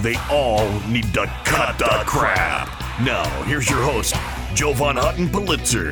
They all need to cut the crap. Now, here's your host, Jovan Hutton Pulitzer.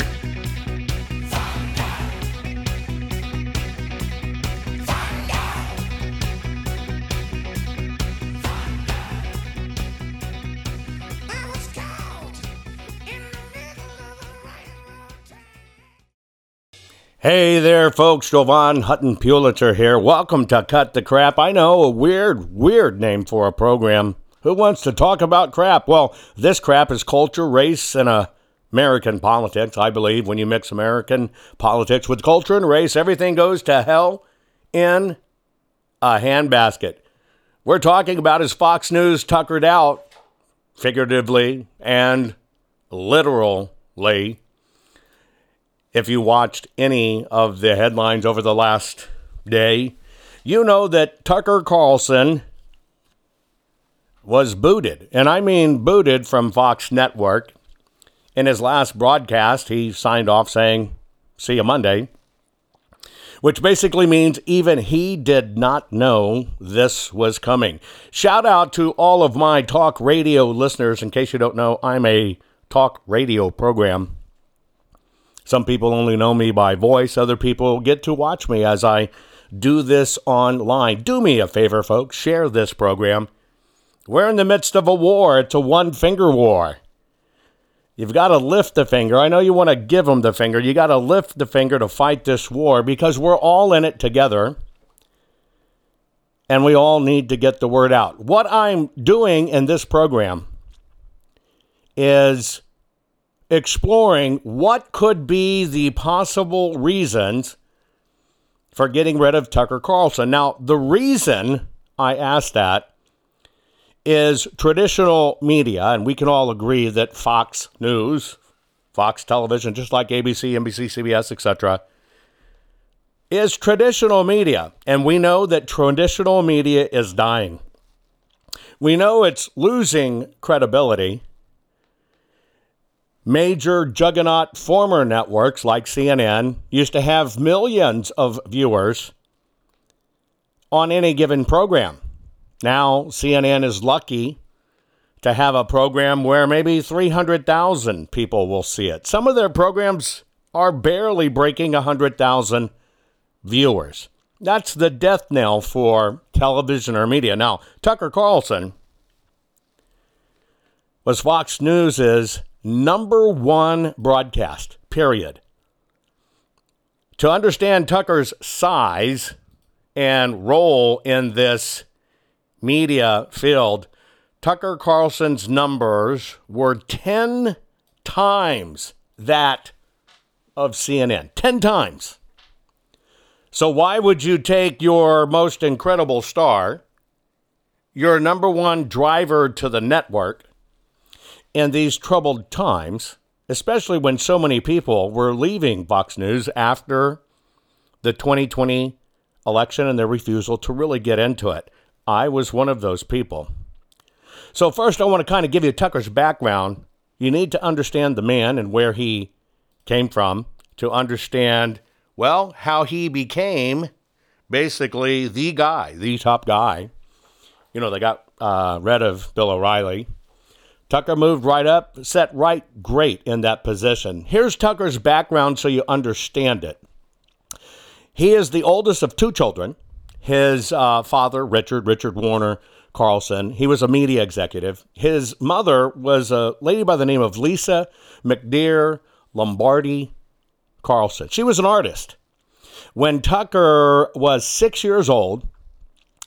Hey there, folks. Jovan Hutton Pulitzer here. Welcome to Cut the Crap. I know, a weird name for a program. Who wants to talk about crap? Well, this crap is culture, race, and American politics. I believe when you mix American politics with culture and race, everything goes to hell in a handbasket. We're talking about is Fox News tuckered out, figuratively and literally. If you watched any of the headlines over the last day, you know that Tucker Carlson was booted, and I mean booted from Fox Network. In his last broadcast, he signed off saying, "See you Monday," which basically means even he did not know this was coming. Shout out to all of my talk radio listeners. In case you don't know, I'm a talk radio program. Some people only know me by voice. Other people get to watch me as I do this online. Do me a favor, folks. Share this program. We're in the midst of a war. It's a one-finger war. You've got to lift the finger. I know you want to give them the finger. You got to lift the finger to fight this war because we're all in it together. And we all need to get the word out. What I'm doing in this program is exploring what could be the possible reasons for getting rid of Tucker Carlson. Now, the reason I asked that is traditional media, and we can all agree that Fox News, Fox Television, just like ABC, NBC, CBS, etc., is traditional media. And we know that traditional media is dying. We know it's losing credibility. Major juggernaut former networks like CNN used to have millions of viewers on any given program. Now CNN is lucky to have a program where maybe 300,000 people will see it. Some of their programs are barely breaking 100,000 viewers. That's the death knell for television or media. Now, Tucker Carlson was Fox News's number one broadcast, period. To understand Tucker's size and role in this media field, Tucker Carlson's numbers were 10 times that of CNN. 10 times. So why would you take your most incredible star, your number one driver to the network, in these troubled times, especially when so many people were leaving Fox News after the 2020 election and their refusal to really get into it? I was one of those people. So first, I want to kind of give you Tucker's background. You need to understand the man and where he came from to understand, well, how he became basically the guy, the top guy. You know, they got rid of Bill O'Reilly. Tucker moved right up, set right great in that position. Here's Tucker's background so you understand it. He is the oldest of two children. His father, Richard Warner Carlson, he was a media executive. His mother was a lady by the name of Lisa McDeer Lombardi Carlson. She was an artist. When Tucker was 6 years old,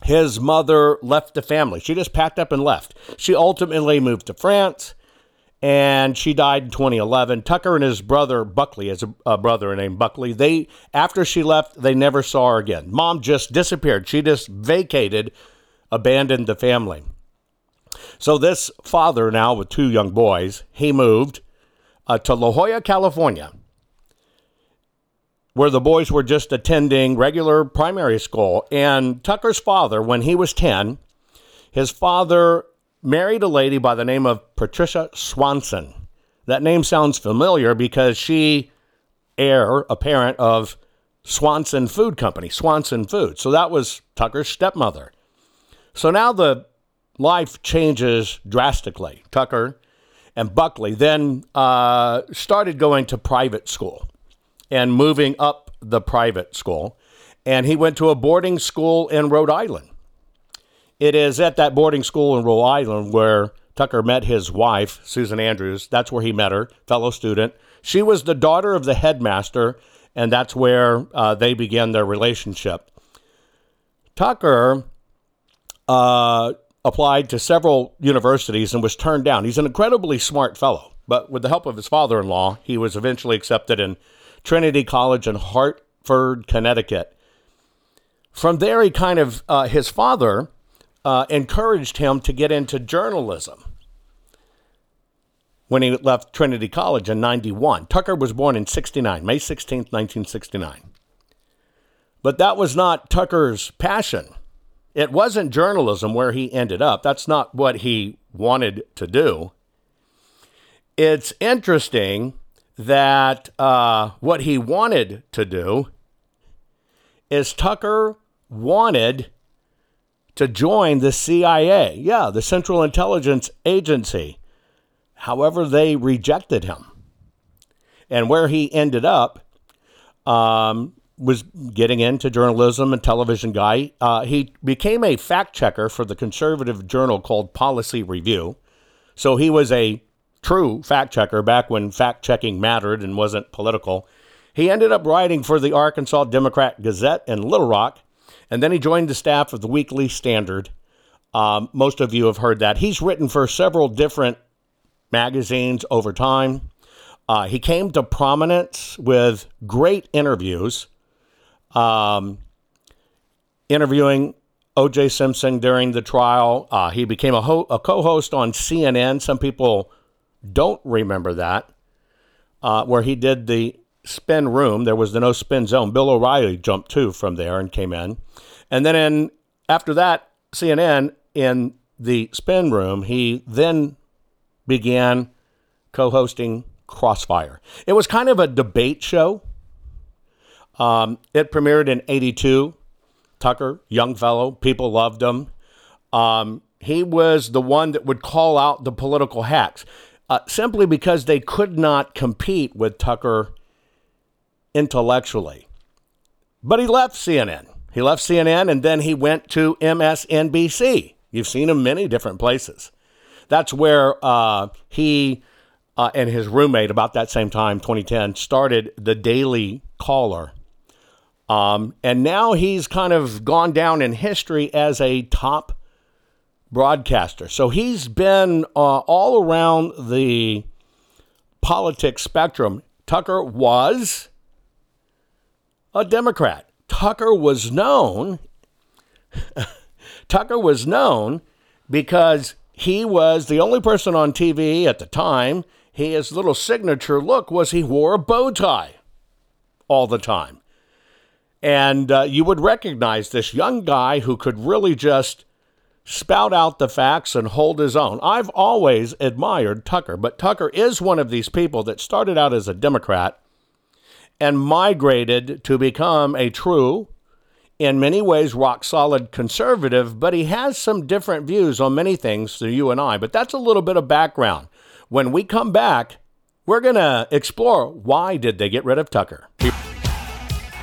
his mother left the family. She just packed up and left. She ultimately moved to France, and she died in 2011. Tucker and his brother, Buckley, has a brother named Buckley, after she left, they never saw her again. Mom just disappeared. She just vacated, abandoned the family. So this father now with two young boys, he moved to La Jolla, California, where the boys were just attending regular primary school. And Tucker's father, when he was 10, his father married a lady by the name of Patricia Swanson. That name sounds familiar because she heir apparent of Swanson Food Company, Swanson Food. So that was Tucker's stepmother. So now the life changes drastically. Tucker and Buckley then started going to private school and moving up the private school. And he went to a boarding school in Rhode Island. It is at that boarding school in Rhode Island where Tucker met his wife, Susan Andrews. That's where he met her, fellow student. She was the daughter of the headmaster, and that's where they began their relationship. Tucker applied to several universities and was turned down. He's an incredibly smart fellow, but with the help of his father-in-law, he was eventually accepted in Trinity College in Hartford, Connecticut. From there, he kind of, his father encouraged him to get into journalism when he left Trinity College in 91. Tucker was born in 69, May 16th, 1969. But that was not Tucker's passion. It wasn't journalism where he ended up. That's not what he wanted to do. It's interesting that what he wanted to do is Tucker wanted to join the CIA, the Central Intelligence Agency. However, they rejected him. And where he ended up was getting into journalism and television guy. He became a fact checker for the conservative journal called Policy Review. So he was a true fact checker back when fact checking mattered and wasn't political. He ended up writing for the Arkansas Democrat Gazette in Little Rock, and then he joined the staff of the Weekly Standard. Most of you have heard that. He's written for several different magazines over time. He came to prominence with great interviews, interviewing O.J. Simpson during the trial. He became a co-host on CNN. Some people don't remember that, where he did the spin room. There was the no spin zone. Bill O'Reilly jumped too from there and came in. And then after that, CNN in the spin room, he then began co-hosting Crossfire. It was kind of a debate show. It premiered in 82. Tucker, young fellow, people loved him. He was the one that would call out the political hacks. Simply because they could not compete with Tucker intellectually. But he left CNN. He left CNN and then he went to MSNBC. You've seen him many different places. That's where he and his roommate, about that same time, 2010, started the Daily Caller. And now he's kind of gone down in history as a top broadcaster. So he's been all around the politics spectrum. Tucker was a Democrat. Tucker was known because he was the only person on TV at the time. His little signature look was he wore a bow tie all the time. And you would recognize this young guy who could really just spout out the facts and hold his own. I've always admired Tucker, but Tucker is one of these people that started out as a Democrat and migrated to become a true, in many ways, rock-solid conservative, but he has some different views on many things to you and I, but that's a little bit of background. When we come back, we're going to explore why did they get rid of Tucker.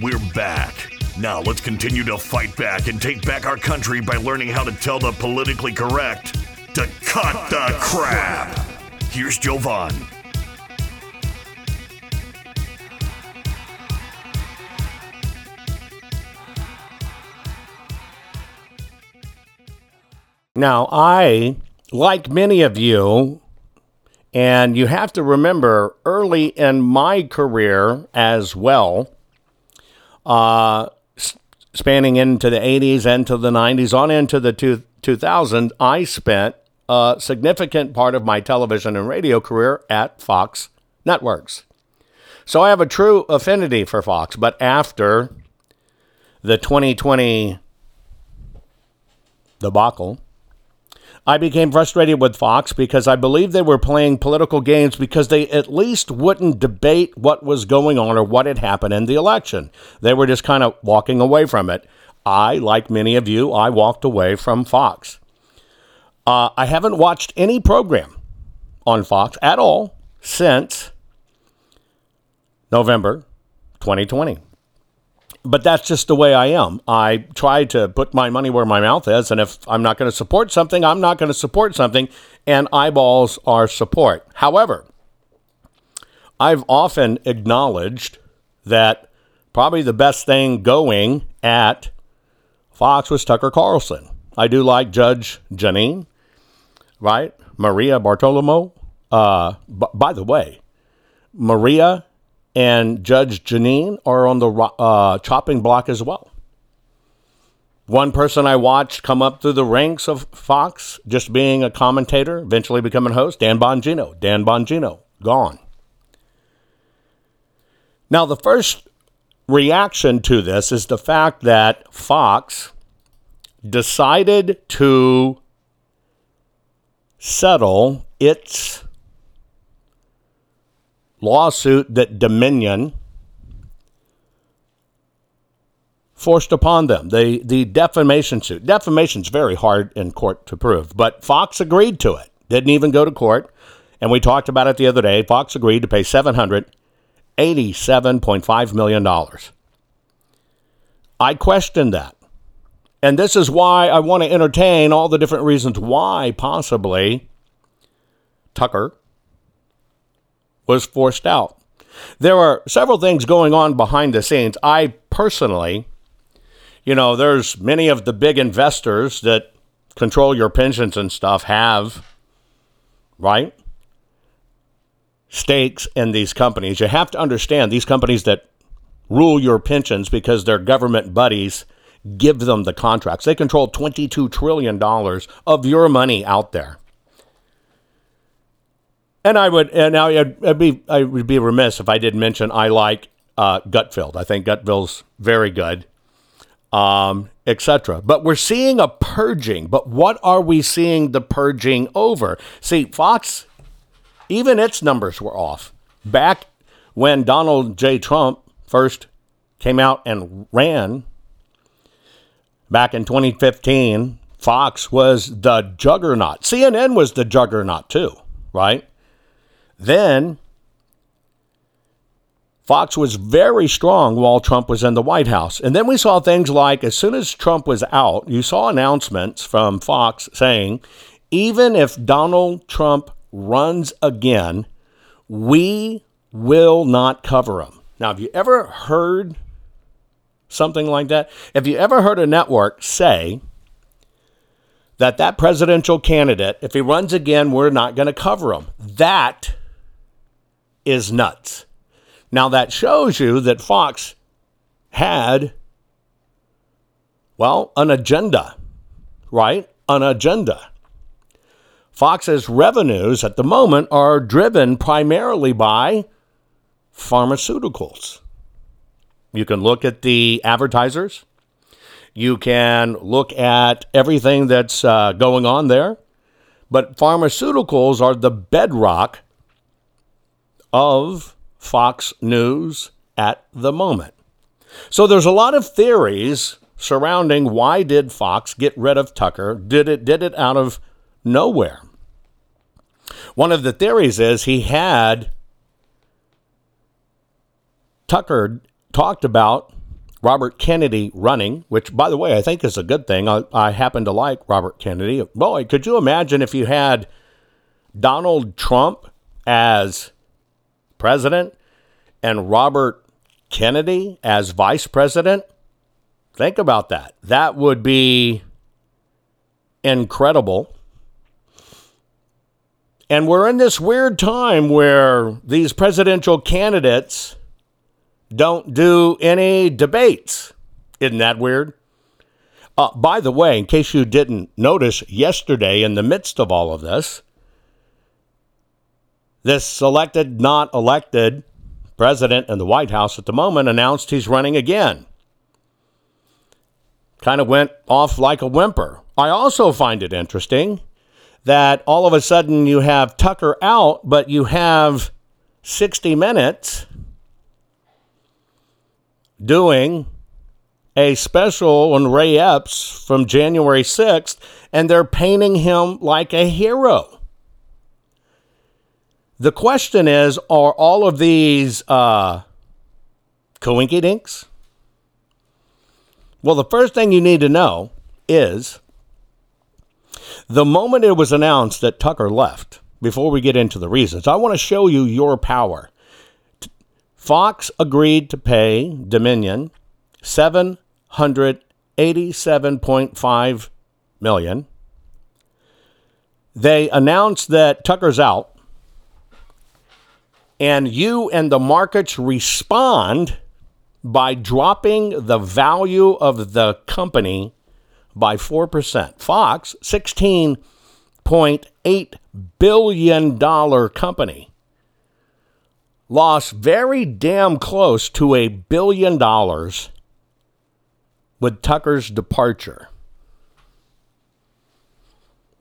We're back. Now let's continue to fight back and take back our country by learning how to tell the politically correct to cut the crap. Here's Jovan. Now, I, like many of you, and you have to remember early in my career as well, spanning into the 80s, into the 90s, on into the 2000s, I spent a significant part of my television and radio career at Fox Networks. So I have a true affinity for Fox, but after the 2020 debacle, I became frustrated with Fox because I believed they were playing political games because they at least wouldn't debate what was going on or what had happened in the election. They were just kind of walking away from it. I, like many of you, I walked away from Fox. I haven't watched any program on Fox at all since November 2020. But that's just the way I am. I try to put my money where my mouth is, and if I'm not going to support something, I'm not going to support something, and eyeballs are support. However, I've often acknowledged that probably the best thing going at Fox was Tucker Carlson. I do like Judge Jeanine, right? Maria Bartiromo. By the way, Maria and Judge Jeanine are on the chopping block as well. One person I watched come up through the ranks of Fox, just being a commentator, eventually becoming a host, Dan Bongino. Dan Bongino, gone. Now, the first reaction to this is the fact that Fox decided to settle its lawsuit that Dominion forced upon them, the defamation suit. Defamation's very hard in court to prove, but Fox agreed to it. Didn't even go to court, and we talked about it the other day. Fox agreed to pay $787.5 million. I questioned that, and this is why I want to entertain all the different reasons why possibly Tucker was forced out. There are several things going on behind the scenes. I personally, there's many of the big investors that control your pensions and stuff have, right, stakes in these companies. You have to understand these companies that rule your pensions because their government buddies give them the contracts. They control $22 trillion of your money out there. And I would be remiss if I didn't mention I like Gutfeld. I think Gutfeld's very good, etc. But we're seeing a purging. But what are we seeing the purging over? See, Fox, even its numbers were off. Back when Donald J. Trump first came out and ran back in 2015, Fox was the juggernaut. CNN was the juggernaut too, right? Then Fox was very strong while Trump was in the White House. And then we saw things like, as soon as Trump was out, you saw announcements from Fox saying, even if Donald Trump runs again, we will not cover him. Now, have you ever heard something like that? Have you ever heard a network say that presidential candidate, if he runs again, we're not going to cover him? That is nuts. Now, that shows you that Fox had, an agenda, right? An agenda. Fox's revenues at the moment are driven primarily by pharmaceuticals. You can look at the advertisers. You can look at everything that's going on there. But pharmaceuticals are the bedrock of Fox News at the moment. So there's a lot of theories surrounding why did Fox get rid of Tucker? Did it out of nowhere? One of the theories is he had Tucker talked about Robert Kennedy running, which, by the way, I think is a good thing. I happen to like Robert Kennedy. Boy, could you imagine if you had Donald Trump as president and Robert Kennedy as vice president? Think about that. That would be incredible. And we're in this weird time where these presidential candidates don't do any debates. Isn't that weird? By the way, in case you didn't notice, yesterday in the midst of all of this, this selected, not elected president in the White House at the moment announced he's running again. Kind of went off like a whimper. I also find it interesting that all of a sudden you have Tucker out, but you have 60 Minutes doing a special on Ray Epps from January 6th, and they're painting him like a hero. The question is, are all of these coinkydinks? Well, the first thing you need to know is the moment it was announced that Tucker left, before we get into the reasons, I want to show you your power. Fox agreed to pay Dominion $787.5 million. They announced that Tucker's out, and you and the markets respond by dropping the value of the company by 4%. Fox, $16.8 billion company, lost very damn close to $1 billion with Tucker's departure.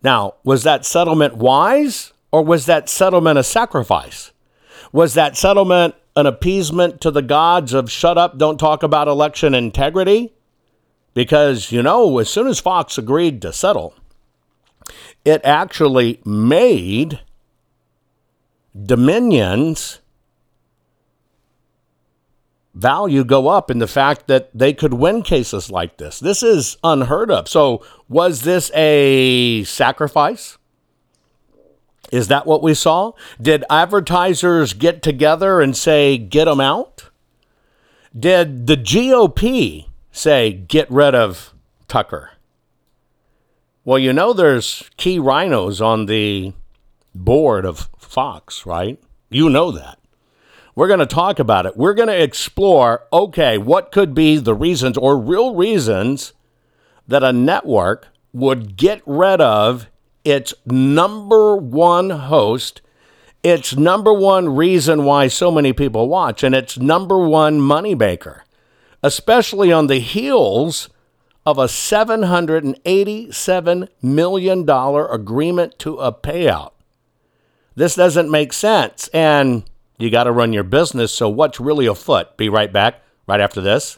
Now, was that settlement wise, or was that settlement a sacrifice? Was that settlement an appeasement to the gods of shut up, don't talk about election integrity? Because, you know, as soon as Fox agreed to settle, it actually made Dominion's value go up in the fact that they could win cases like this. This is unheard of. So was this a sacrifice? Is that what we saw? Did advertisers get together and say, get them out? Did the GOP say, get rid of Tucker? Well, you know, there's key rhinos on the board of Fox, right? You know that. We're going to talk about it. We're going to explore, okay, what could be the reasons or real reasons that a network would get rid of its number one host, its number one reason why so many people watch, and its number one moneymaker, especially on the heels of a $787 million agreement to a payout. This doesn't make sense, and you got to run your business, so what's really afoot? Be right back, right after this.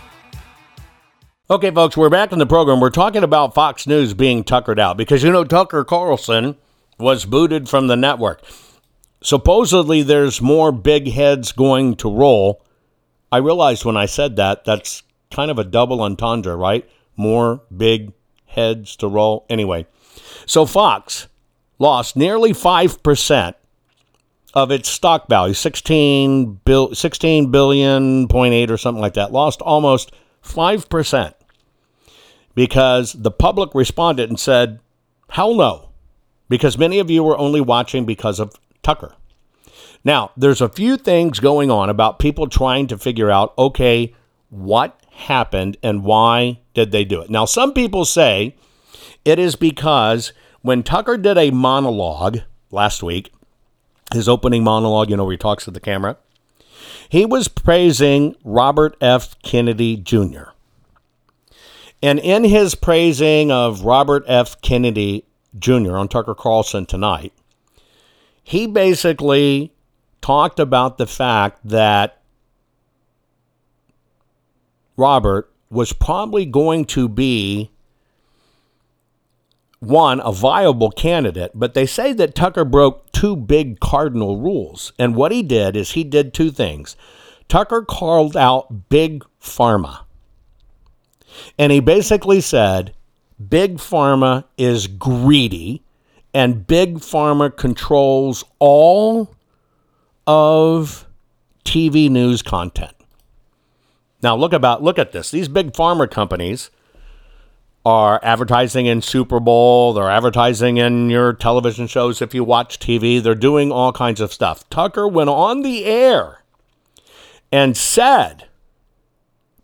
Okay, folks, we're back in the program. We're talking about Fox News being tuckered out because, you know, Tucker Carlson was booted from the network. Supposedly, there's more big heads going to roll. I realized when I said that, that's kind of a double entendre, right? More big heads to roll. Anyway, so Fox lost nearly 5% of its stock value, 16 billion point eight or something like that. Lost almost 5% because the public responded and said, hell no, because many of you were only watching because of Tucker. Now, there's a few things going on about people trying to figure out, okay, what happened and why did they do it? Now, some people say it is because when Tucker did a monologue last week, his opening monologue, you know, where he talks to the camera, he was praising Robert F. Kennedy Jr. And in his praising of Robert F. Kennedy Jr. on Tucker Carlson tonight, he basically talked about the fact that Robert was probably going to be, one, a viable candidate, but they say that Tucker broke two big cardinal rules. And what he did is he did two things. Tucker called out Big Pharma. And he basically said, Big Pharma is greedy, and Big Pharma controls all of TV news content. Now, look at this. These Big Pharma companies are advertising in Super Bowl. They're advertising in your television shows if you watch TV. They're doing all kinds of stuff. Tucker went on the air and said,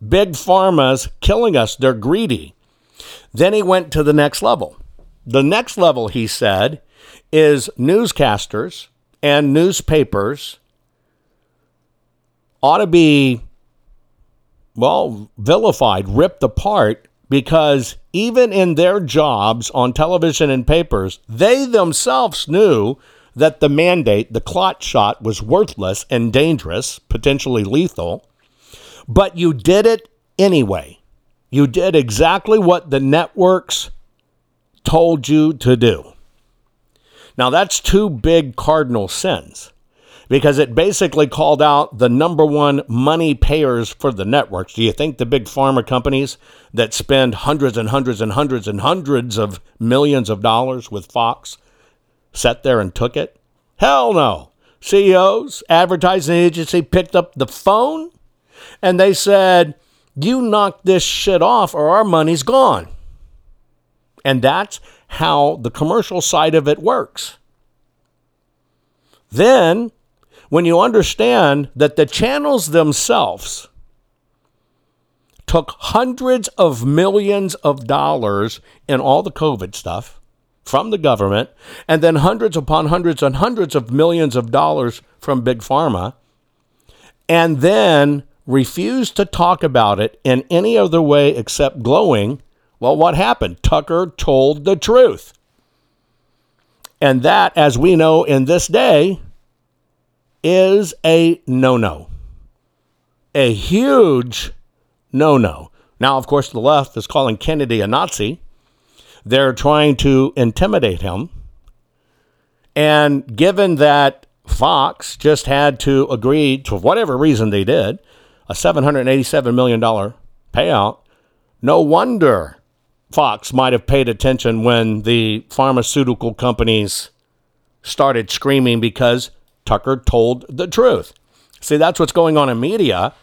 Big Pharma's killing us. They're greedy. Then he went to the next level. The next level, he said, is newscasters and newspapers ought to be, well, vilified, ripped apart, because even in their jobs on television and papers, they themselves knew that the mandate, the clot shot, was worthless and dangerous, potentially lethal. But you did it anyway. You did exactly what the networks told you to do. Now, that's two big cardinal sins, because it basically called out the number one money payers for the networks. Do you think the big pharma companies that spend hundreds of millions of dollars with Fox sat there and took it? Hell no. CEOs, advertising agency picked up the phone and they said, you knock this shit off or our money's gone. And that's how the commercial side of it works. Then, when you understand that the channels themselves took hundreds of millions of dollars in all the COVID stuff from the government, and then hundreds upon hundreds and hundreds of millions of dollars from Big Pharma, and then refused to talk about it in any other way except glowing, well, what happened? Tucker told the truth. And that, as we know in this day, is a no-no. A huge no-no. Now, of course, the left is calling Kennedy a Nazi. They're trying to intimidate him. And given that Fox just had to agree, for whatever reason they did, a $787 million payout, no wonder Fox might have paid attention when the pharmaceutical companies started screaming because Tucker told the truth. See, that's what's going on in media.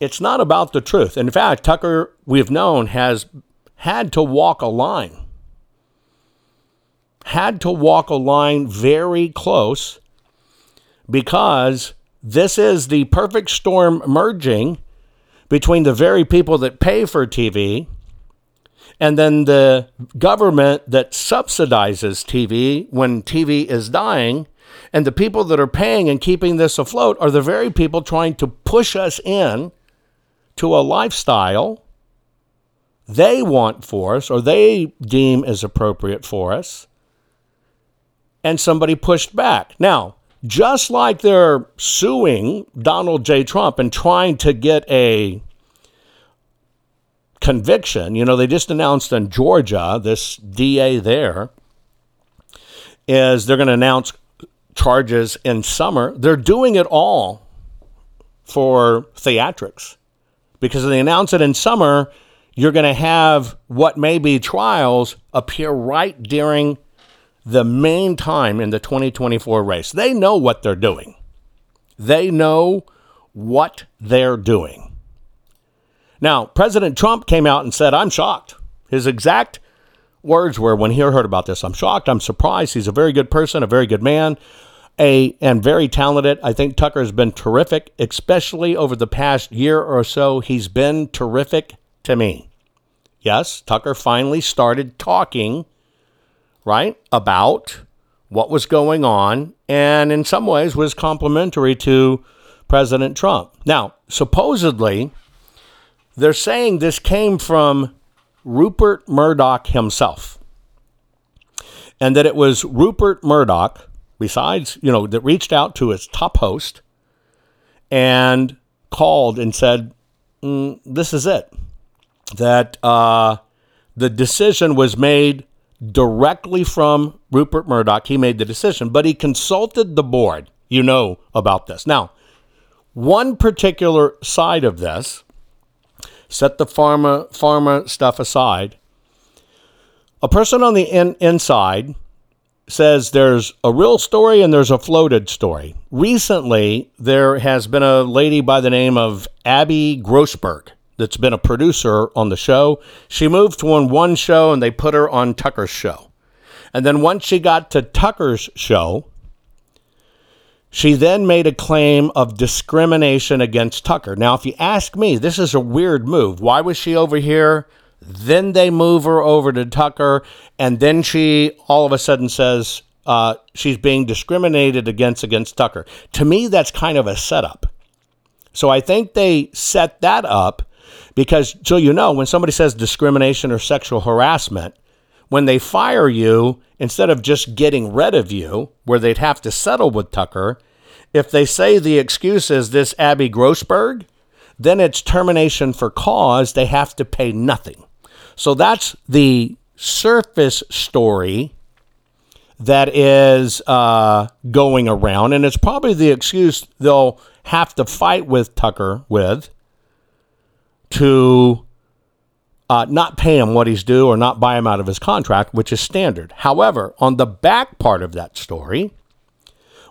It's not about the truth. In fact, Tucker, we've known, has had to walk a line. Had to walk a line very close because this is the perfect storm merging between the very people that pay for TV and then the government that subsidizes TV when TV is dying. And the people that are paying and keeping this afloat are the very people trying to push us in to a lifestyle they want for us or they deem is appropriate for us. And somebody pushed back. Now, just like they're suing Donald J. Trump and trying to get a conviction, you know, they just announced in Georgia, this DA there, is they're going to announce charges in summer. They're doing it all for theatrics because if they announce it in summer, you're going to have what may be trials appear right during the main time in the 2024 race. They know what they're doing. They know what they're doing. Now, President Trump came out and said, I'm shocked. His exact words were when he heard about this, I'm shocked, I'm surprised. He's a very good person, a very good man, and very talented. I think Tucker has been terrific, especially over the past year or so. He's been terrific to me. Yes, Tucker finally started talking, right, about what was going on and in some ways was complimentary to President Trump. Now, supposedly, they're saying this came from Rupert Murdoch himself, and that it was Rupert Murdoch, besides, you know, that reached out to his top host and called and said, this is it, that the decision was made directly from Rupert Murdoch. He made the decision, but he consulted the board, you know, about this. Now, one particular side of this, set the pharma stuff aside. A person on the inside says there's a real story and there's a floated story. Recently, there has been a lady by the name of Abby Grossberg that's been a producer on the show. She moved on one show and they put her on Tucker's show. And then once she got to Tucker's show, she then made a claim of discrimination against Tucker. Now, if you ask me, this is a weird move. Why was she over here? Then they move her over to Tucker, and then she all of a sudden says she's being discriminated against Tucker. To me, that's kind of a setup. So I think they set that up because, so you know, when somebody says discrimination or sexual harassment, when they fire you, instead of just getting rid of you, where they'd have to settle with Tucker, if they say the excuse is this Abby Grossberg, then it's termination for cause. They have to pay nothing. So that's the surface story that is going around. And it's probably the excuse they'll have to fight with Tucker with to not pay him what he's due or not buy him out of his contract, which is standard. However, on the back part of that story,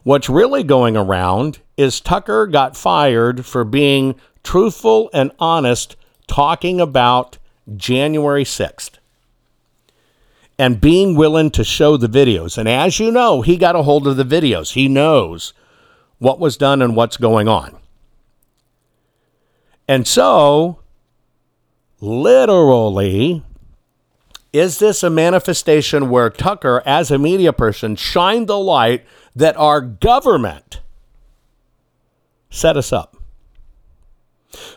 what's really going around is Tucker got fired for being truthful and honest, talking about January 6th and being willing to show the videos. And as you know, he got a hold of the videos. He knows what was done and what's going on. And so, literally, is this a manifestation where Tucker, as a media person, shined the light that our government set us up?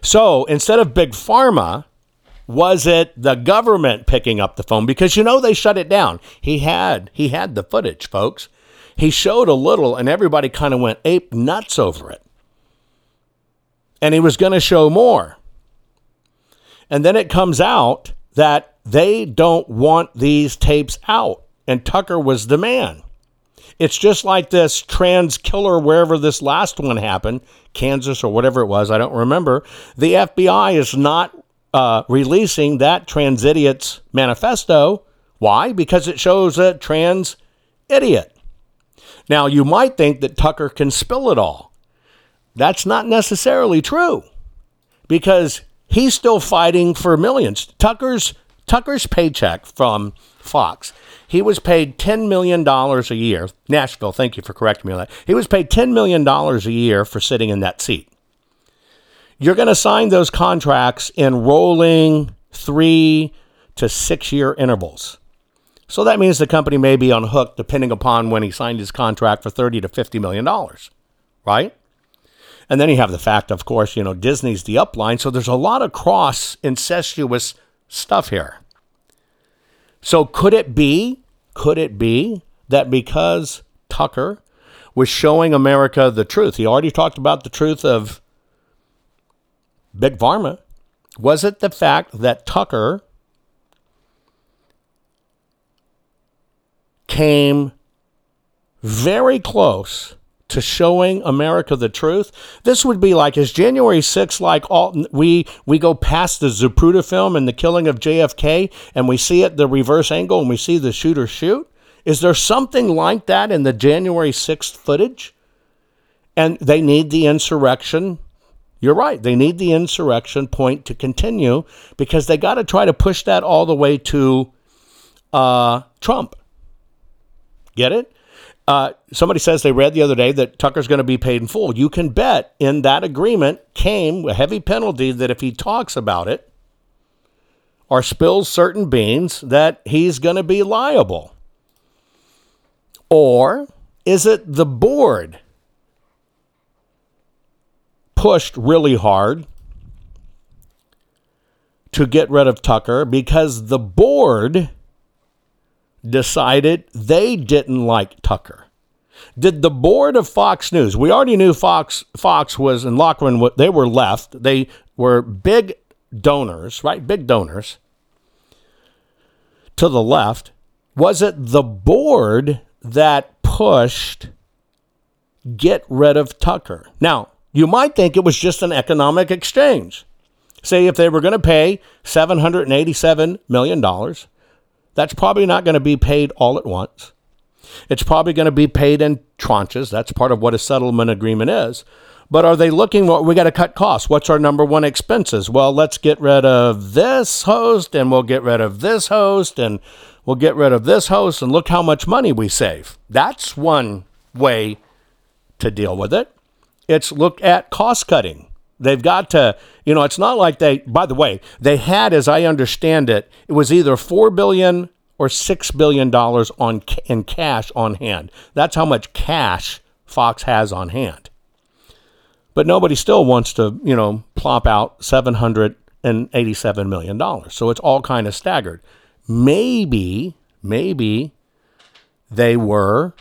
So instead of Big Pharma, was it the government picking up the phone? Because, you know, they shut it down. He had the footage, folks. He showed a little and everybody kind of went ape nuts over it. And he was going to show more. And then it comes out that they don't want these tapes out. And Tucker was the man. It's just like this trans killer, wherever this last one happened, Kansas or whatever it was, I don't remember. The FBI is not releasing that trans idiot's manifesto. Why? Because it shows a trans idiot. Now, you might think that Tucker can spill it all. That's not necessarily true, because he's still fighting for millions. Tucker's paycheck from Fox, he was paid $10 million a year. Nashville, thank you for correcting me on that. He was paid $10 million a year for sitting in that seat. You're going to sign those contracts in rolling 3 to 6 year intervals. So that means the company may be on hook depending upon when he signed his contract for $30 to $50 million, right? And then you have the fact, of course, you know, Disney's the upline. So there's a lot of cross incestuous stuff here. So could it be that because Tucker was showing America the truth, he already talked about the truth of Big Pharma, was it the fact that Tucker came very close to showing America the truth? This would be like, is January 6th like all we go past the Zapruder film and the killing of JFK and we see it the reverse angle and we see the shooter shoot? Is there something like that in the January 6th footage? And they need the insurrection. You're right. They need the insurrection point to continue because they got to try to push that all the way to Trump. Get it? Somebody says they read the other day that Tucker's going to be paid in full. You can bet in that agreement came a heavy penalty that if he talks about it or spills certain beans, that he's going to be liable. Or is it the board pushed really hard to get rid of Tucker because the board decided they didn't like Tucker? Did the board of Fox News, we already knew Fox was in Lachlan, they were left. They were big donors, right? Big donors to the left. Was it the board that pushed get rid of Tucker? Now, you might think it was just an economic exchange. Say if they were going to pay $787 million, that's probably not going to be paid all at once. It's probably going to be paid in tranches. That's part of what a settlement agreement is. But are they looking, well, we got to cut costs. What's our number one expenses? Well, let's get rid of this host and we'll get rid of this host and we'll get rid of this host and look how much money we save. That's one way to deal with it. It's look at cost cutting. They've got to, you know, it's not like they, by the way, they had, as I understand it, it was either $4 billion or $6 billion in cash on hand. That's how much cash Fox has on hand. But nobody still wants to, you know, plop out $787 million. So it's all kind of staggered. Maybe they were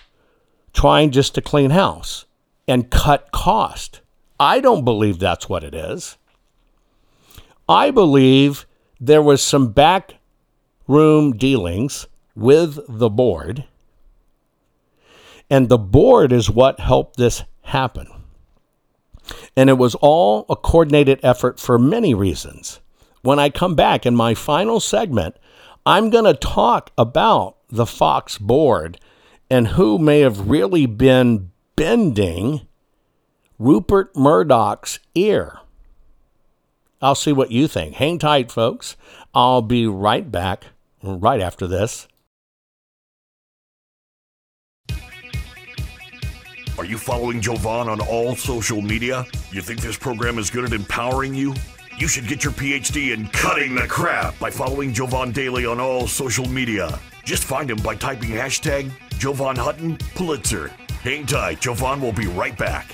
trying just to clean house and cut cost. I don't believe that's what it is. I believe there was some backroom dealings with the board, and the board is what helped this happen. And it was all a coordinated effort for many reasons. When I come back in my final segment, I'm going to talk about the Fox board and who may have really been bending Rupert Murdoch's ear. I'll see what you think. Hang tight, folks. I'll be right back right after this. Are you following Jovan on all social media? You think this program is good at empowering you? You should get your PhD in cutting the crap by following Jovan daily on all social media. Just find him by typing hashtag Jovan Hutton Pulitzer. Hang tight. Jovan will be right back.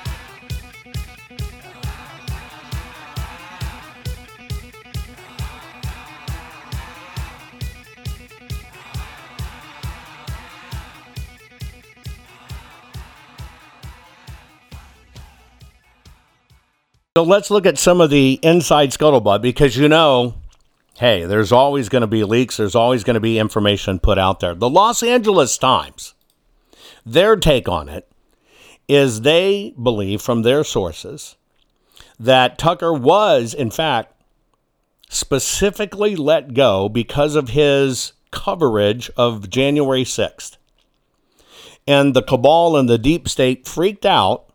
So let's look at some of the inside scuttlebutt because, hey, there's always going to be leaks. There's always going to be information put out there. The Los Angeles Times, their take on it is they believe from their sources that Tucker was, in fact, specifically let go because of his coverage of January 6th. And the cabal and the deep state freaked out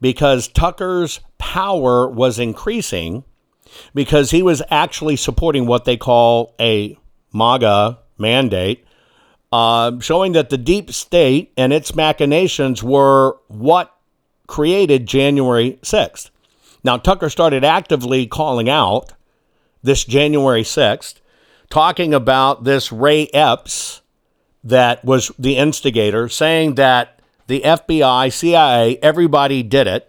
because Tucker's power was increasing because he was actually supporting what they call a MAGA mandate, showing that the deep state and its machinations were what created January 6th. Now, Tucker started actively calling out this January 6th, talking about this Ray Epps that was the instigator, saying that the FBI, CIA, everybody did it.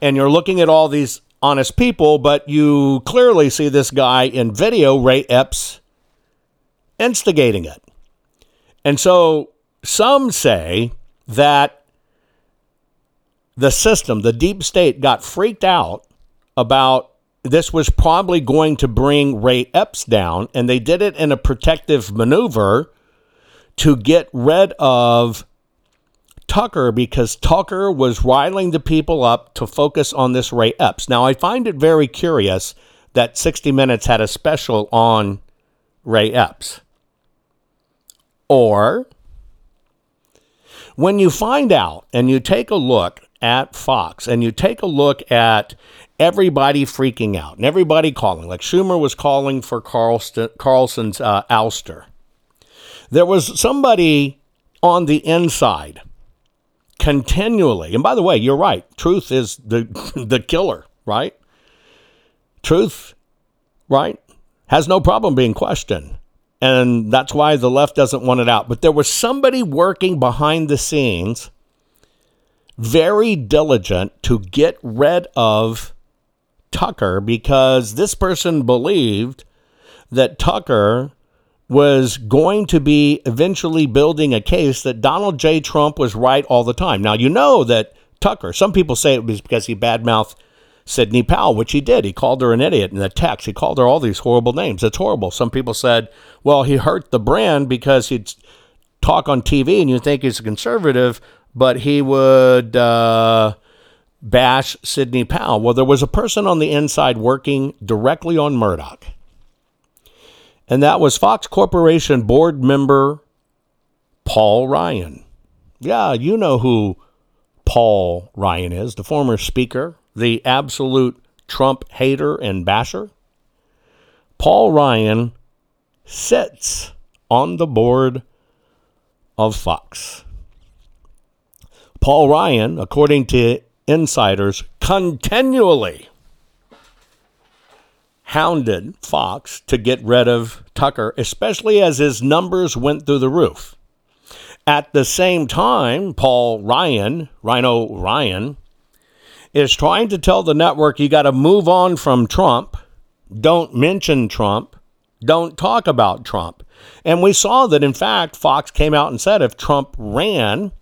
And you're looking at all these honest people, but you clearly see this guy in video, Ray Epps, instigating it. And so some say that the system, the deep state, got freaked out about this was probably going to bring Ray Epps down, and they did it in a protective maneuver to get rid of Tucker because Tucker was riling the people up to focus on this Ray Epps. Now, I find it very curious that 60 Minutes had a special on Ray Epps. Or when you find out and you take a look at Fox and you take a look at everybody freaking out and everybody calling, like Schumer was calling for Carlson's ouster. There was somebody on the inside continually. And by the way, you're right. Truth is the killer, right? Truth, right, has no problem being questioned. And that's why the left doesn't want it out. But there was somebody working behind the scenes, very diligent to get rid of Tucker because this person believed that Tucker was going to be eventually building a case that Donald J. Trump was right all the time. Now, you know that Tucker, some people say it was because he badmouthed Sydney Powell, which he did. He called her an idiot in the text. He called her all these horrible names. It's horrible. Some people said, well, he hurt the brand because he'd talk on TV and you think he's a conservative, but he would bash Sydney Powell. Well, there was a person on the inside working directly on Murdoch. And that was Fox Corporation board member Paul Ryan. Yeah, you know who Paul Ryan is, the former speaker, the absolute Trump hater and basher. Paul Ryan sits on the board of Fox. Paul Ryan, according to insiders, continually hounded Fox to get rid of Tucker, especially as his numbers went through the roof. At the same time, Paul Ryan, Rhino Ryan, is trying to tell the network, you got to move on from Trump. Don't mention Trump. Don't talk about Trump. And we saw that, in fact, Fox came out and said if Trump ran,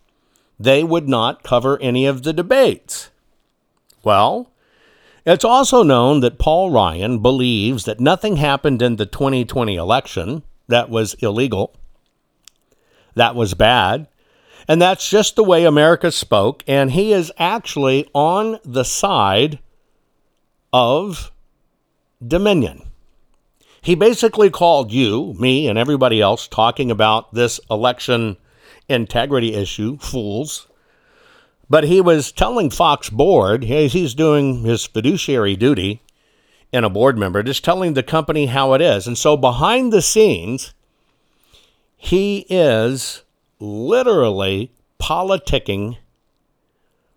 they would not cover any of the debates. Well, it's also known that Paul Ryan believes that nothing happened in the 2020 election that was illegal, that was bad, and that's just the way America spoke, and he is actually on the side of Dominion. He basically called you, me, and everybody else talking about this election integrity issue, fools. But he was telling Fox board, he's doing his fiduciary duty and a board member, just telling the company how it is. And so behind the scenes, he is literally politicking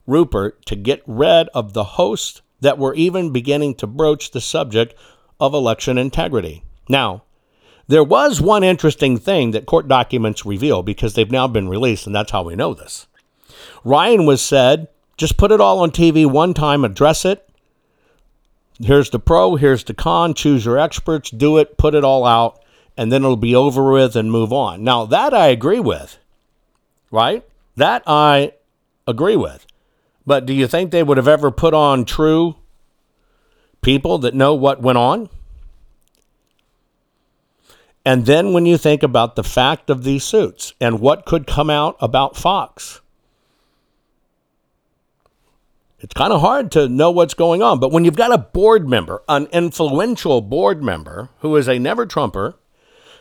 Rupert to get rid of the hosts that were even beginning to broach the subject of election integrity. Now, there was one interesting thing that court documents reveal because they've now been released, and that's how we know this. Ryan was said, just put it all on TV one time, address it. Here's the pro, here's the con, choose your experts, do it, put it all out, and then it'll be over with and move on. Now, that I agree with, right? That I agree with. But do you think they would have ever put on true people that know what went on? And then when you think about the fact of these suits and what could come out about Fox, it's kind of hard to know what's going on. But when you've got a board member, an influential board member who is a never Trumper,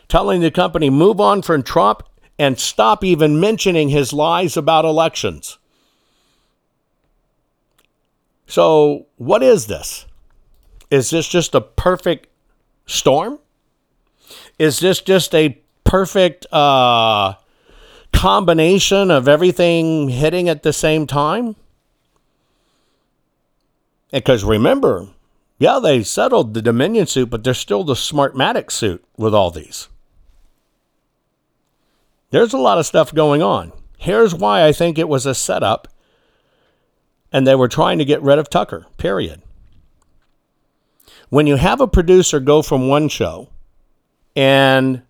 telling the company move on from Trump and stop even mentioning his lies about elections. So what is this? Is this just a perfect storm? Is this just a perfect combination of everything hitting at the same time? Because remember, yeah, they settled the Dominion suit, but there's still the Smartmatic suit with all these. There's a lot of stuff going on. Here's why I think it was a setup, and they were trying to get rid of Tucker, period. When you have a producer go from one show and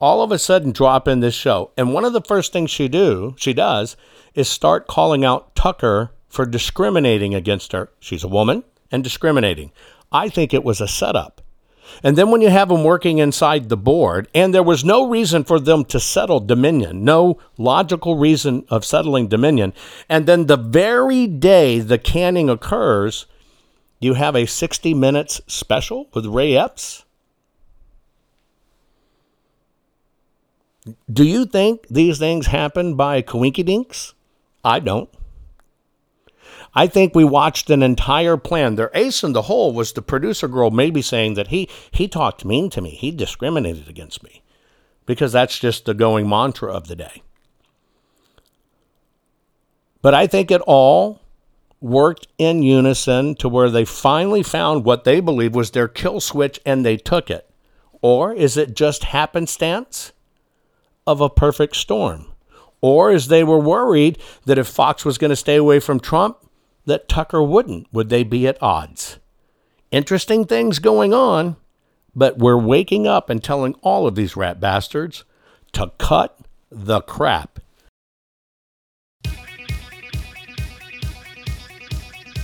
all of a sudden drop in this show, and one of the first things she does, is start calling out Tucker for discriminating against her. She's a woman and discriminating. I think it was a setup. And then when you have them working inside the board, and there was no reason for them to settle Dominion, no logical reason of settling Dominion, and then the very day the canning occurs, you have a 60 Minutes special with Ray Epps? Do you think these things happen by coinkydinks? I don't. I think we watched an entire plan. Their ace in the hole was the producer girl maybe saying that he talked mean to me. He discriminated against me, because that's just the going mantra of the day. But I think it all worked in unison to where they finally found what they believed was their kill switch and they took it. Or is it just happenstance of a perfect storm? Or as they were worried that if Fox was going to stay away from Trump, that Tucker wouldn't. Would they be at odds? Interesting things going on, but we're waking up and telling all of these rat bastards to cut the crap.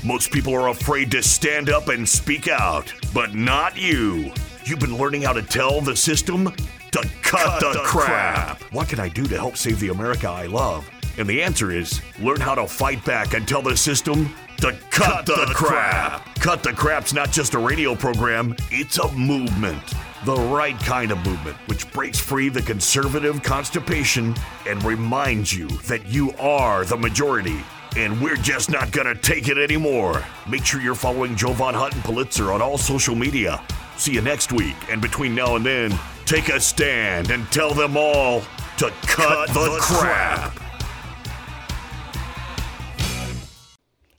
Most people are afraid to stand up and speak out, but not you. You've been learning how to tell the system to cut the crap. What can I do to help save the America I love? And the answer is, learn how to fight back and tell the system to cut the crap. Cut the Crap's not just a radio program, it's a movement. The right kind of movement, which breaks free the conservative constipation and reminds you that you are the majority. And we're just not gonna take it anymore. Make sure you're following Jovan Hutton Pulitzer on all social media. See you next week, and between now and then, take a stand and tell them all to cut the crap.